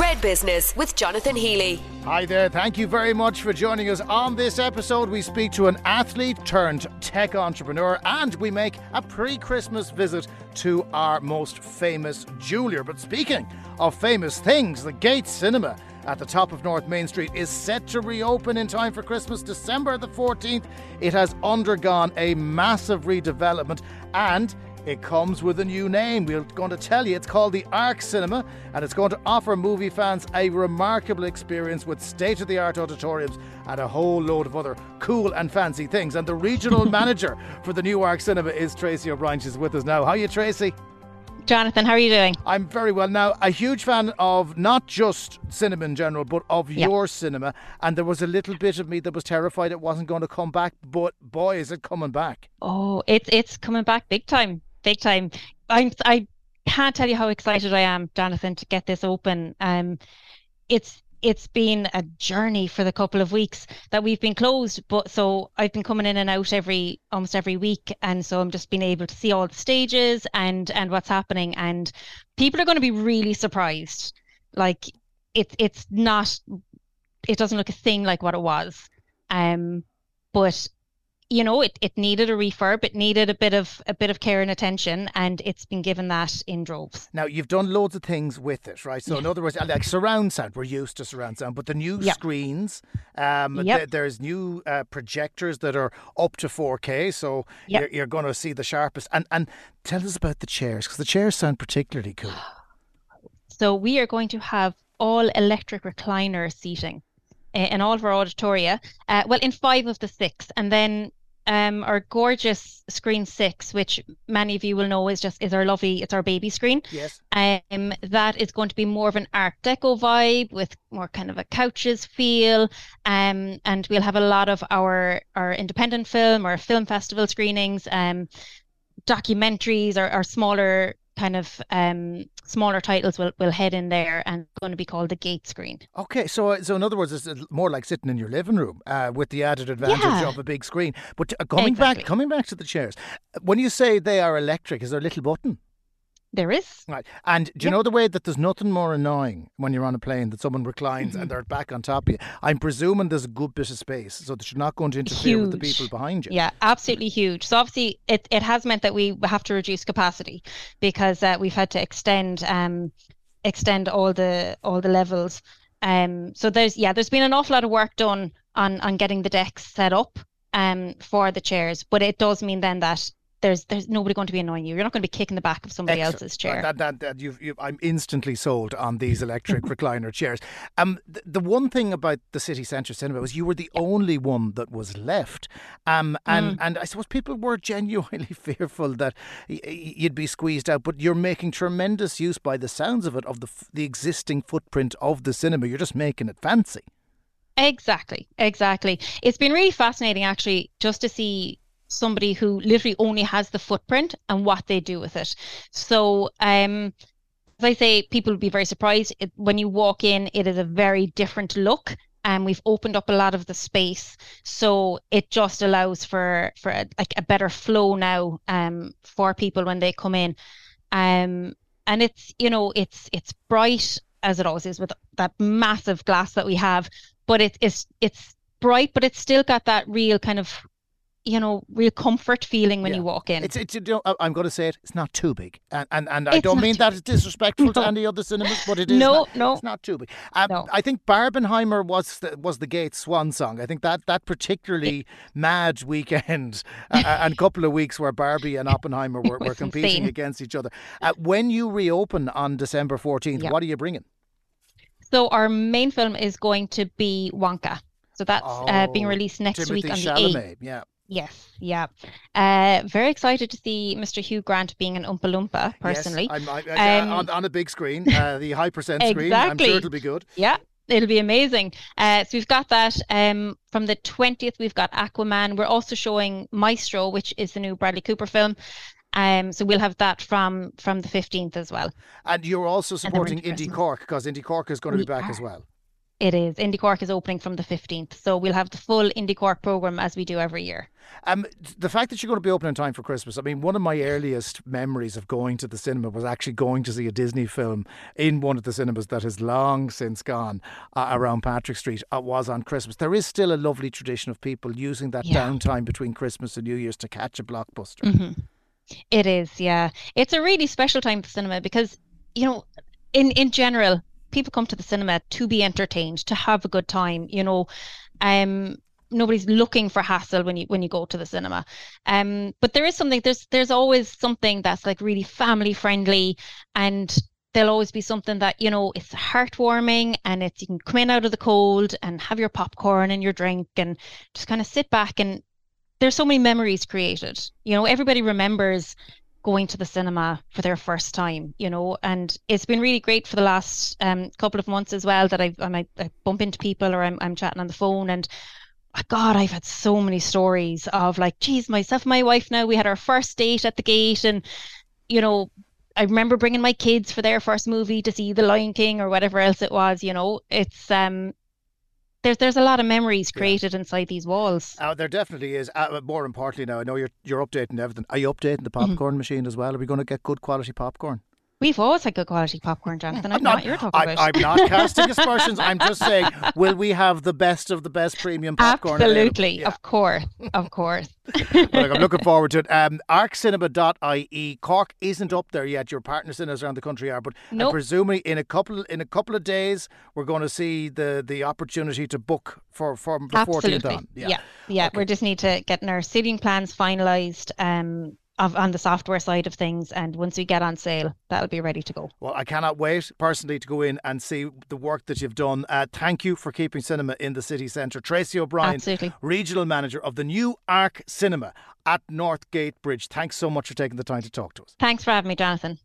Red Business with Jonathan Healy. Hi there, thank you very much for joining us. On this episode, we speak to an athlete turned tech entrepreneur, and we make a pre-Christmas visit to our most famous jeweller. But speaking of famous things, the Gate Cinema at the top of North Main Street is set to reopen in time for Christmas, December the 14th. It has undergone a massive redevelopment and it comes with a new name. We're going to tell you it's called the Arc Cinema, and it's going to offer movie fans a remarkable experience with state-of-the-art auditoriums and a whole load of other cool and fancy things. And the regional manager for the new Arc Cinema is Tracey O'Brien. She's with us now. How are you, Tracey? Jonathan, how are you doing? I'm very well. Now, a huge fan of not just cinema in general, but of your cinema. And there was a little bit of me that was terrified it wasn't going to come back. But boy, is it coming back. Oh, it's coming back big time. Big time. I can't tell you how excited I am, Jonathan, to get this open. It's been a journey for the couple of weeks that we've been closed, but so I've been coming in and out almost every week, and so I'm just being able to see all the stages and what's happening, and people are going to be really surprised. Like it doesn't look a thing like what it was, but you know, it needed a refurb. It needed a bit of care and attention, and it's been given that in droves. Now, you've done loads of things with it, right? So, in other words, like surround sound, we're used to surround sound, but the new screens, there's new projectors that are up to 4K, so you're going to see the sharpest. And tell us about the chairs, because the chairs sound particularly cool. So, we are going to have all electric recliner seating in all of our auditoria, in 5 of the 6, and then our gorgeous screen 6, which many of you will know is our lovely, it's our baby screen. Yes. That is going to be more of an Art Deco vibe with more kind of a couches feel, and we'll have a lot of our independent film, our film festival screenings, documentaries, our smaller kind of smaller titles will head in there, and it's going to be called the Gate Screen. Okay, so in other words, it's more like sitting in your living room with the added advantage of a big screen. But coming back to the chairs, when you say they are electric, is there a little button? There is. Right. And do you know the way that there's nothing more annoying when you're on a plane that someone reclines and they're back on top of you? I'm presuming there's a good bit of space, so that you're not going to interfere with the people behind you. Yeah, absolutely huge. So obviously it has meant that we have to reduce capacity, because we've had to extend all the levels. So there's been an awful lot of work done on getting the decks set up for the chairs, but it does mean then that there's nobody going to be annoying you. You're not going to be kicking the back of somebody else's chair. I'm instantly sold on these electric recliner chairs. The one thing about the city centre cinema was you were the only one that was left. And I suppose people were genuinely fearful that you'd be squeezed out, but you're making tremendous use, by the sounds of it, of the existing footprint of the cinema. You're just making it fancy. Exactly. It's been really fascinating, actually, just to see somebody who literally only has the footprint and what they do with it. So as I say, people will be very surprised. When you walk in, it is a very different look, and we've opened up a lot of the space, so it just allows for a better flow now for people when they come in, and it's, you know, it's bright, as it always is with that massive glass that we have, but it's bright, but it's still got that real kind of, you know, real comfort feeling when you walk in. It's you know, I'm going to say it, it's not too big, and I don't mean that it's disrespectful to any other cinemas, but it is. No, it's not too big. I think Barbenheimer was the Gate swan song. I think that particularly mad weekend and couple of weeks where Barbie and Oppenheimer were competing against each other. When you reopen on December 14th, what are you bringing? So our main film is going to be Wonka. So that's being released next week on Chalamet, the 8th. Yeah. Yes, yeah. Very excited to see Mr. Hugh Grant being an Oompa Loompa, personally. Yes, on a big screen, the high percent screen. I'm sure it'll be good. Yeah, it'll be amazing. So we've got that. From the 20th, we've got Aquaman. We're also showing Maestro, which is the new Bradley Cooper film. So we'll have that from the 15th as well. And you're also supporting Indie Cork, because Indie Cork is going to be back as well. It is. Indie Cork is opening from the 15th. So we'll have the full Indie Cork programme as we do every year. The fact that you're going to be open in time for Christmas, I mean, one of my earliest memories of going to the cinema was actually going to see a Disney film in one of the cinemas that has long since gone around Patrick Street. It was on Christmas. There is still a lovely tradition of people using that downtime between Christmas and New Year's to catch a blockbuster. Mm-hmm. It is, yeah. It's a really special time for cinema because, you know, in general, people come to the cinema to be entertained, to have a good time, you know. Nobody's looking for hassle when you go to the cinema. But there is something, there's always something that's like really family friendly, and there'll always be something that, you know, it's heartwarming, and it's, you can come in out of the cold and have your popcorn and your drink and just kind of sit back, and there's so many memories created. You know, everybody remembers going to the cinema for their first time, you know, and it's been really great for the last couple of months as well that I bump into people, or I'm chatting on the phone, and God, I've had so many stories of like, geez, myself and my wife now, we had our first date at the Gate, and, you know, I remember bringing my kids for their first movie to see The Lion King or whatever else it was, you know. It's There's a lot of memories created inside these walls. There definitely is. More importantly now, I know you're updating everything. Are you updating the popcorn machine as well? Are we going to get good quality popcorn? We've always had good quality popcorn, Jonathan. I'm not, you're talking about. I'm not casting aspersions. I'm just saying, will we have the best of the best premium popcorn? Absolutely. Yeah. Of course. Well, look, I'm looking forward to it. Arccinema.ie. Cork isn't up there yet. Your partner cinemas around the country are, but presumably in a couple of days we're going to see the opportunity to book from the 14th on. Yeah. Okay. We just need to get our seating plans finalised. On the software side of things, and once we get on sale, that'll be ready to go. Well, I cannot wait personally to go in and see the work that you've done. Thank you for keeping cinema in the city centre. Tracey O'Brien, Regional Manager of the new Arc Cinema at Northgate Bridge. Thanks so much for taking the time to talk to us. Thanks for having me, Jonathan.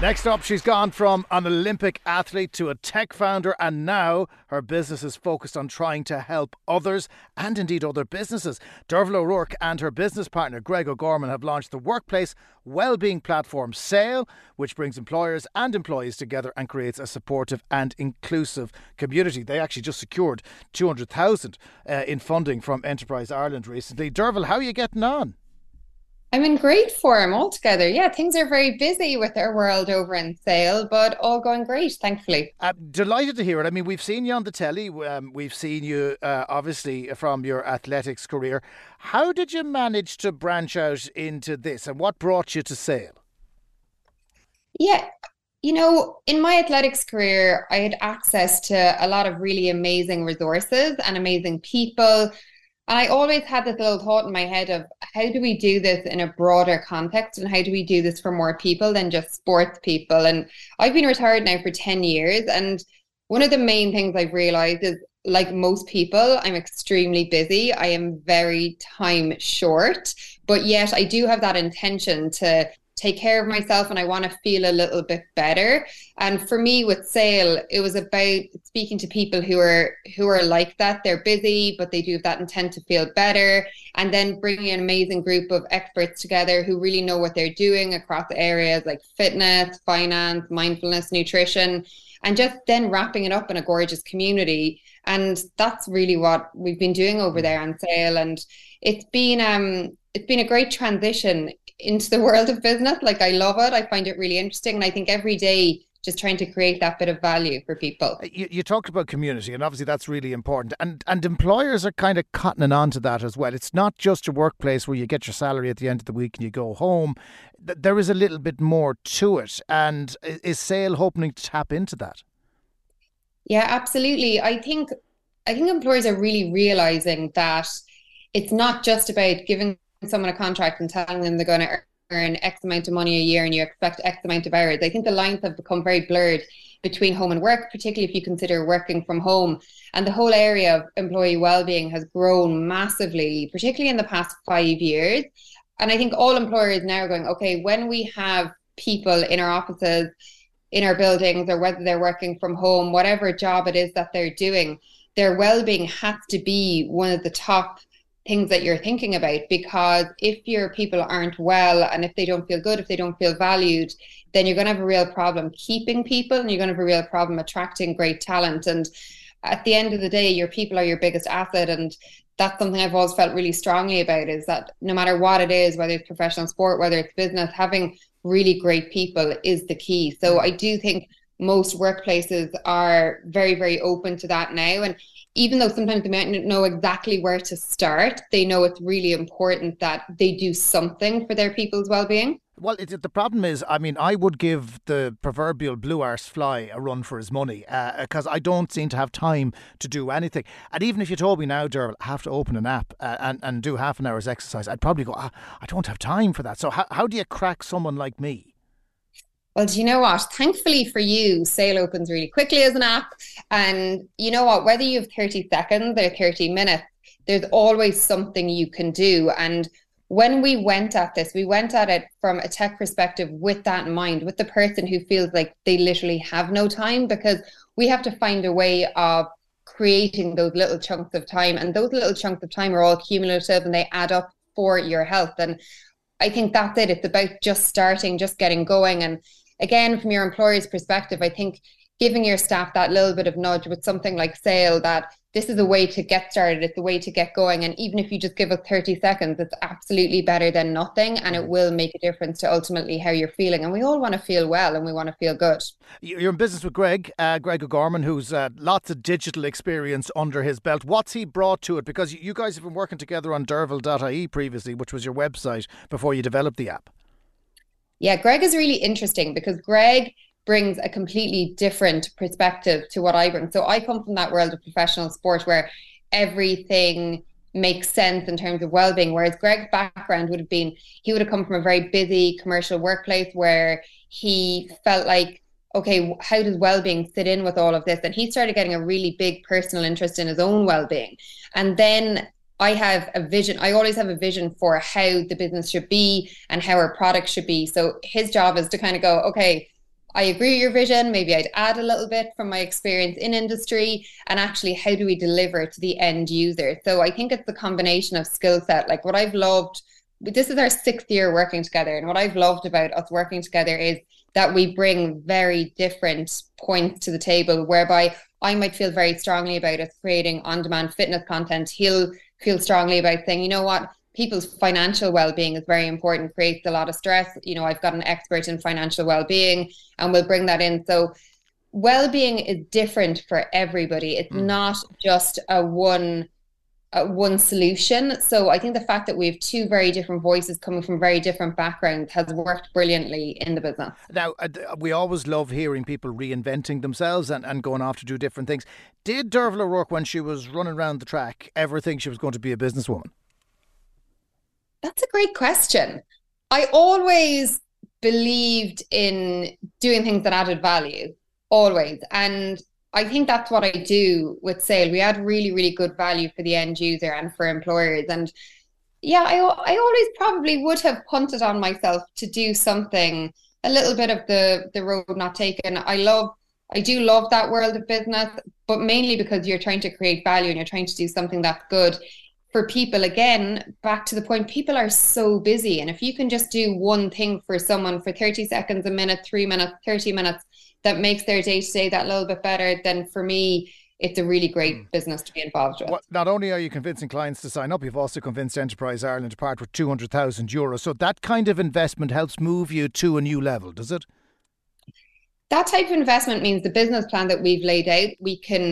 Next up, she's gone from an Olympic athlete to a tech founder, and now her business is focused on trying to help others and indeed other businesses. Derval O'Rourke and her business partner Greg O'Gorman have launched the workplace wellbeing platform SAOL, which brings employers and employees together and creates a supportive and inclusive community. They actually just secured 200,000 in funding from Enterprise Ireland recently. Derval, how are you getting on? I'm in great form altogether. Yeah, things are very busy with our world over in SAOL, but all going great, thankfully. I'm delighted to hear it. I mean, we've seen you on the telly. We've seen you, obviously, from your athletics career. How did you manage to branch out into this, and what brought you to SAOL? Yeah, you know, in my athletics career, I had access to a lot of really amazing resources and amazing people. And I always had this little thought in my head of, how do we do this in a broader context, and how do we do this for more people than just sports people? And I've been retired now for 10 years. And one of the main things I've realized is, like most people, I'm extremely busy. I am very time short, but yet I do have that intention to take care of myself, and I want to feel a little bit better. And for me with SAOL, it was about speaking to people who are like that. They're busy, but they do have that intent to feel better, and then bringing an amazing group of experts together who really know what they're doing across areas like fitness, finance, mindfulness, nutrition, and just then wrapping it up in a gorgeous community. And that's really what we've been doing over there on SAOL. And it's been a great transition into the world of business. Like, I love it. I find it really interesting, and I think every day just trying to create that bit of value for people. You talked about community, and obviously that's really important, and employers are kind of cottoning on to that as well. It's not just a workplace where you get your salary at the end of the week and you go home. There is a little bit more to it, and is SAOL hoping to tap into that? Yeah, absolutely. I think employers are really realizing that it's not just about giving someone a contract and telling them they're going to earn X amount of money a year and you expect X amount of hours. I think the lines have become very blurred between home and work, particularly if you consider working from home. And the whole area of employee well-being has grown massively, particularly in the past 5 years. And I think all employers now are going, okay, when we have people in our offices, in our buildings, or whether they're working from home, whatever job it is that they're doing, their well-being has to be one of the top things that you're thinking about, because if your people aren't well and if they don't feel good, if they don't feel valued, then you're going to have a real problem keeping people, and you're going to have a real problem attracting great talent. And at the end of the day, your people are your biggest asset. And that's something I've always felt really strongly about, is that no matter what it is, whether it's professional sport, whether it's business, having really great people is the key. So I do think most workplaces are very, very open to that now. And even though sometimes they might not know exactly where to start, they know it's really important that they do something for their people's well-being. Well, the problem is, I mean, I would give the proverbial blue arse fly a run for his money, because I don't seem to have time to do anything. And even if you told me now, Derval, I have to open an app and do half an hour's exercise, I'd probably go, I don't have time for that. So how do you crack someone like me? Well, do you know what? Thankfully for you, SAOL opens really quickly as an app. And you know what? Whether you have 30 seconds or 30 minutes, there's always something you can do. And when we went at this, we went at it from a tech perspective with that in mind, with the person who feels like they literally have no time, because we have to find a way of creating those little chunks of time. And those little chunks of time are all cumulative and they add up for your health. And I think that's it. It's about just starting, just getting going. And again, from your employer's perspective, I think giving your staff that little bit of nudge with something like SAOL, that this is a way to get started, it's a way to get going. And even if you just give us 30 seconds, it's absolutely better than nothing. And it will make a difference to ultimately how you're feeling. And we all want to feel well and we want to feel good. You're in business with Greg O'Gorman, who's lots of digital experience under his belt. What's he brought to it? Because you guys have been working together on Derval.ie previously, which was your website before you developed the app. Yeah, Greg is really interesting because Greg brings a completely different perspective to what I bring. So I come from that world of professional sport where everything makes sense in terms of well-being, whereas Greg's background would have been, he would have come from a very busy commercial workplace where he felt like, okay, how does well-being fit in with all of this? And he started getting a really big personal interest in his own well-being. And then I always have a vision for how the business should be and how our product should be. So his job is to kind of go, okay, I agree with your vision. Maybe I'd add a little bit from my experience in industry, and actually how do we deliver to the end user? So I think it's the combination of skill set. Like what I've loved, this is our 6th year working together. And what I've loved about us working together is that we bring very different points to the table, whereby I might feel very strongly about us creating on-demand fitness content. He'll feel strongly about saying, you know what, people's financial well-being is very important, creates a lot of stress. You know, I've got an expert in financial well-being and we'll bring that in. So well-being is different for everybody. It's not just a one solution. So I think the fact that we have 2 very different voices coming from very different backgrounds has worked brilliantly in the business. Now, we always love hearing people reinventing themselves and going off to do different things. Did Derval O'Rourke, when she was running around the track, ever think she was going to be a businesswoman? That's a great question. I always believed in doing things that added value, always. And I think that's what I do with SAOL. We add really, really good value for the end user and for employers. And yeah, I always probably would have punted on myself to do something, a little bit of the road not taken. I do love that world of business, but mainly because you're trying to create value and you're trying to do something that's good for people. Again, back to the point, people are so busy. And if you can just do one thing for someone for 30 seconds, a minute, 3 minutes, 30 minutes, that makes their day-to-day that little bit better, then for me, it's a really great business to be involved with. Well, not only are you convincing clients to sign up, you've also convinced Enterprise Ireland to part with €200,000. So that kind of investment helps move you to a new level, does it? That type of investment means the business plan that we've laid out, we can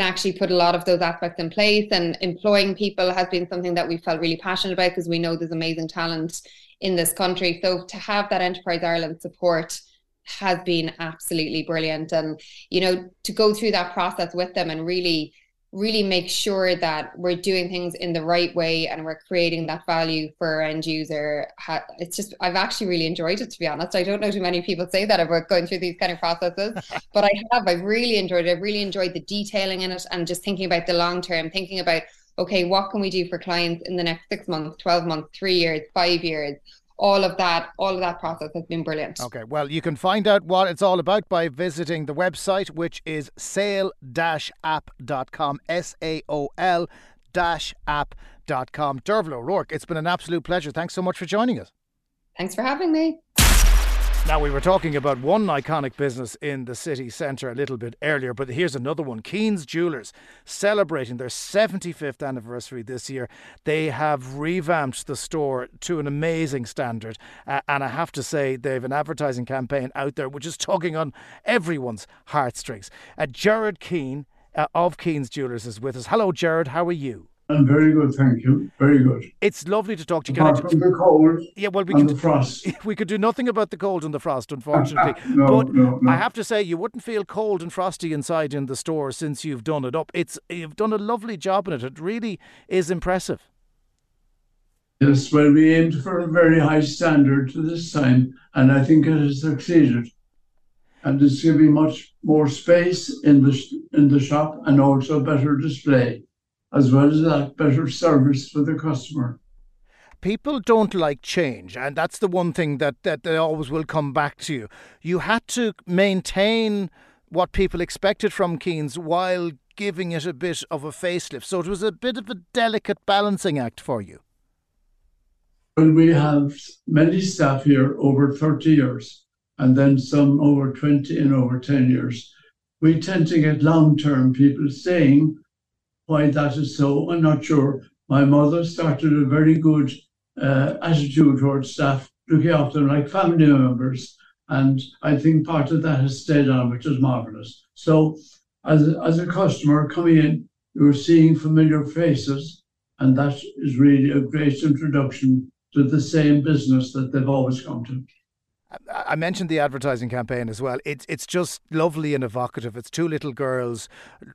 actually put a lot of those aspects in place. And employing people has been something that we felt really passionate about because we know there's amazing talent in this country. So to have that Enterprise Ireland support has been absolutely brilliant. And, you know, to go through that process with them and really, really make sure that we're doing things in the right way and we're creating that value for our end user. It's just, I've actually really enjoyed it, to be honest. I don't know too many people say that about going through these kind of processes, but I've really enjoyed it. I've really enjoyed the detailing in it and just thinking about the long term, thinking about, okay, what can we do for clients in the next 6 months, 12 months, 3 years, 5 years? All of that process has been brilliant. Okay, well, you can find out what it's all about by visiting the website, which is SAOL-app.com, SAOL SAOL-app.com. Derval O'Rourke, it's been an absolute pleasure. Thanks so much for joining us. Thanks for having me. Now, we were talking about one iconic business in the city centre a little bit earlier, but here's another one. Keane's Jewellers, celebrating their 75th anniversary this year. They have revamped the store to an amazing standard. And I have to say, they have an advertising campaign out there which is tugging on everyone's heartstrings. Gerard Keane of Keane's Jewellers is with us. Hello, Gerard. How are you? I'm very good, thank you. Very good. It's lovely to talk to you. Apart from the cold and the frost. We could do nothing about the cold and the frost, unfortunately. No. I have to say, you wouldn't feel cold and frosty inside in the store since you've done it up. You've done a lovely job in it. It really is impressive. Yes, well, we aimed for a very high standard this time, and I think it has succeeded. And it's giving much more space in the shop and also better display. As well as that, better service for the customer. People don't like change, and that's the one thing that they always will come back to you. You had to maintain what people expected from Keane's while giving it a bit of a facelift. So it was a bit of a delicate balancing act for you. Well, we have many staff here over 30 years, and then some over 20 and over 10 years. We tend to get long-term people staying. Why that is so, I'm not sure. My mother started a very good attitude towards staff, looking after them like family members. And I think part of that has stayed on, which is marvellous. So as a customer coming in, you're seeing familiar faces, and that is really a great introduction to the same business that they've always come to. I mentioned the advertising campaign as well. It's just lovely and evocative. It's two little girls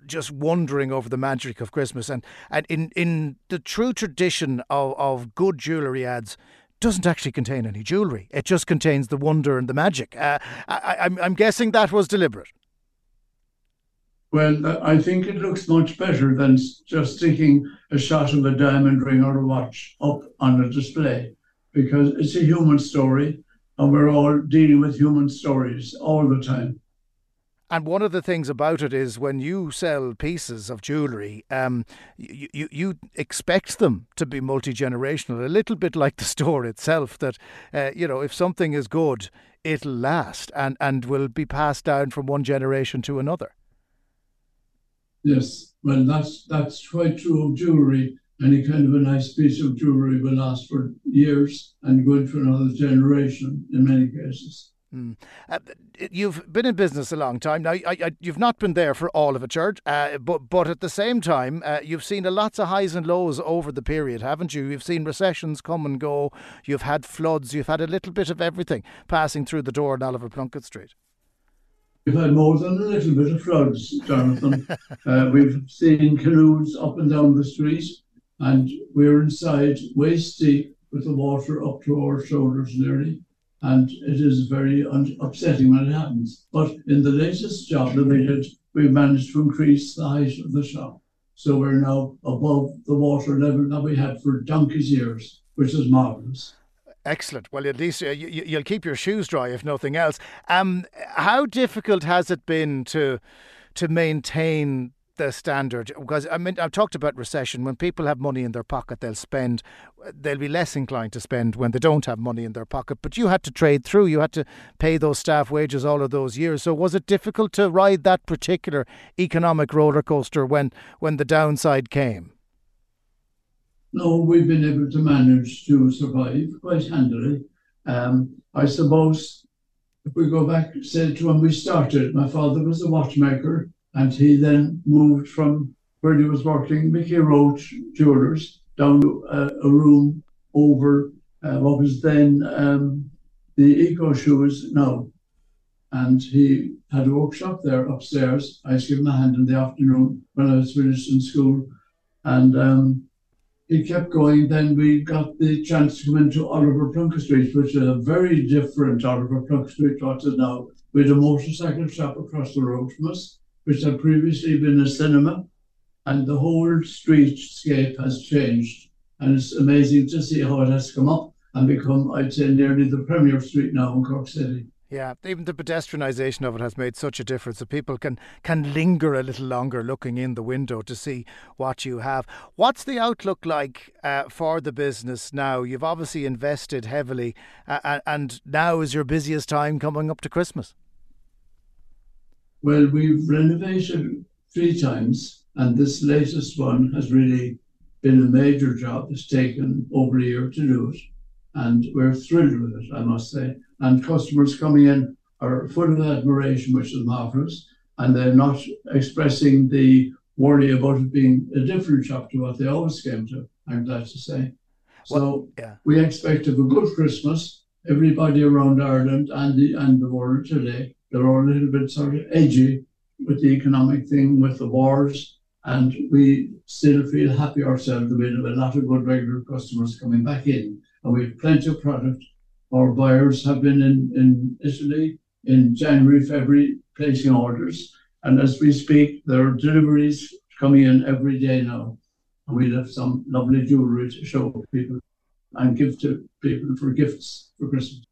just wandering over the magic of Christmas. And in the true tradition of good jewellery ads, doesn't actually contain any jewellery. It just contains the wonder and the magic. I'm guessing that was deliberate. Well, I think it looks much better than just sticking a shot of a diamond ring or a watch up on a display, because it's a human story. And we're all dealing with human stories all the time. And one of the things about it is when you sell pieces of jewellery, you expect them to be multi-generational, a little bit like the store itself, that, if something is good, it'll last and will be passed down from one generation to another. Yes, well, that's quite true of jewellery. Any kind of a nice piece of jewellery will last for years and go into another generation in many cases. Mm. You've been in business a long time. Now, you've not been there for all of it, Gerard, but at the same time, you've seen lots of highs and lows over the period, haven't you? You've seen recessions come and go. You've had floods. You've had a little bit of everything passing through the door in Oliver Plunkett Street. We've had more than a little bit of floods, Jonathan. We've seen canoes up and down the street. And we're inside waist deep with the water up to our shoulders nearly. And it is very upsetting when it happens. But in the latest job that we did, we managed to increase the height of the shop. So we're now above the water level that we had for donkey's years, which is marvellous. Excellent. Well, at least you'll keep your shoes dry, if nothing else. How difficult has it been to maintain the standard? Because I mean, I've talked about recession. When people have money in their pocket, they'll be less inclined to spend when they don't have money in their pocket. But you had to trade through, you had to pay those staff wages all of those years. So was it difficult to ride that particular economic roller coaster when the downside came? No, we've been able to manage to survive quite handily. I suppose if we go back, say, to when we started, my father was a watchmaker. And he then moved from where he was working, Mickey Roach Jewellers, down to a room over what was then the Echo Shoes now. And he had a workshop there upstairs. I used to give him a hand in the afternoon when I was finished in school. And he kept going. Then we got the chance to come into Oliver Plunkett Street, which is a very different Oliver Plunkett Street to what it is now. We had a motorcycle shop across the road from us, which had previously been a cinema, and the whole streetscape has changed. And it's amazing to see how it has come up and become, I'd say, nearly the premier street now in Cork City. Yeah, even the pedestrianisation of it has made such a difference that people can linger a little longer looking in the window to see what you have. What's the outlook like for the business now? You've obviously invested heavily and now is your busiest time coming up to Christmas. Well, we've renovated 3 times and this latest one has really been a major job. It's taken over a year to do it and we're thrilled with it, I must say. And customers coming in are full of admiration, which is marvellous, and they're not expressing the worry about it being a different shop to what they always came to, I'm glad to say. So we expect to have a good Christmas. Everybody around Ireland and the world today, they're all a little bit sort of edgy with the economic thing, with the wars, and we still feel happy ourselves that we have a lot of good regular customers coming back in, and we have plenty of product. Our buyers have been in Italy in January, February, placing orders. And as we speak, there are deliveries coming in every day now. And we'll have some lovely jewellery to show people and give to people for gifts for Christmas.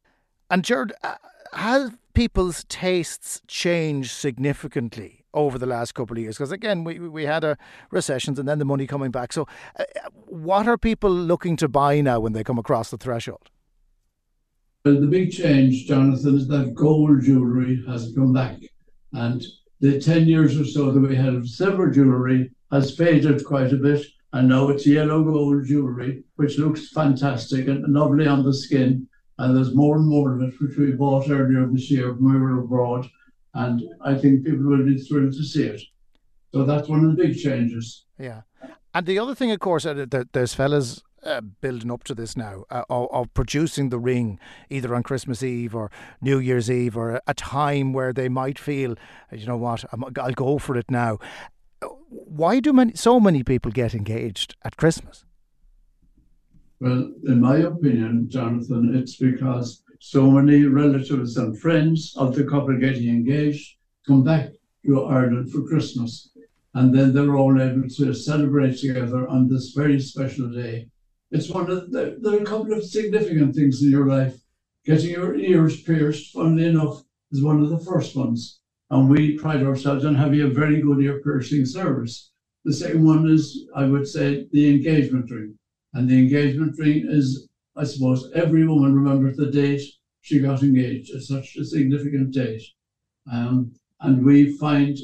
And Gerard, have people's tastes changed significantly over the last couple of years? Because again, we had a recession and then the money coming back. So what are people looking to buy now when they come across the threshold? Well, the big change, Jonathan, is that gold jewellery has come back. And the 10 years or so that we had of silver jewellery has faded quite a bit. And now it's yellow gold jewellery, which looks fantastic and lovely on the skin. And there's more and more of it, which we bought earlier this year when we were abroad. And I think people will be thrilled to see it. So that's one of the big changes. Yeah. And the other thing, of course, there's fellas building up to this now of producing the ring either on Christmas Eve or New Year's Eve or a time where they might feel, you know what, I'll go for it now. Why do so many people get engaged at Christmas? Well, in my opinion, Jonathan, it's because so many relatives and friends of the couple getting engaged come back to Ireland for Christmas, and then they're all able to celebrate together on this very special day. It's one of the, there are a couple of significant things in your life. Getting your ears pierced, funnily enough, is one of the first ones. And we pride ourselves on having a very good ear piercing service. The second one is, I would say, the engagement ring. And the engagement ring is, I suppose, every woman remembers the date she got engaged. It's such a significant date. And we find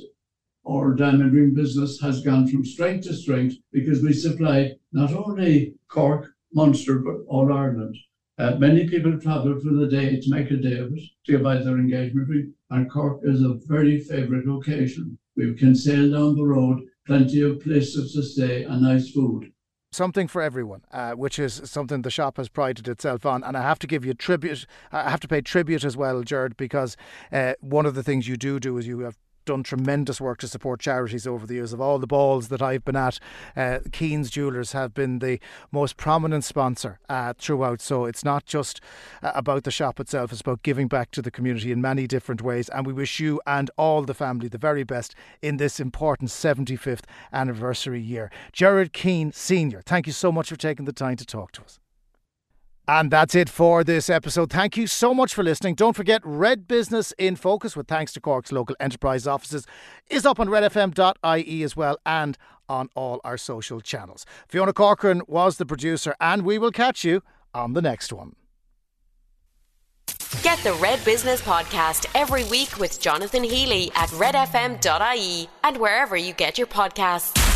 our diamond ring business has gone from strength to strength because we supply not only Cork, Munster, but all Ireland. Many people travel for the day to make a day of it, to buy their engagement ring, and Cork is a very favourite location. We can sail down the road, plenty of places to stay and nice food. Something for everyone, which is something the shop has prided itself on. And I have to give you tribute, I have to pay tribute as well, Gerard, because one of the things you do is you have done tremendous work to support charities over the years. Of all the balls that I've been at, Keane's Jewellers have been the most prominent sponsor throughout. So it's not just about the shop itself, it's about giving back to the community in many different ways. And we wish you and all the family the very best in this important 75th anniversary year. Gerard Keane Senior, thank you so much for taking the time to talk to us. And that's it for this episode. Thank you so much for listening. Don't forget, Red Business in Focus, with thanks to Cork's local enterprise offices, is up on redfm.ie as well and on all our social channels. Fiona Corcoran was the producer, and we will catch you on the next one. Get the Red Business podcast every week with Jonathan Healy at redfm.ie and wherever you get your podcasts.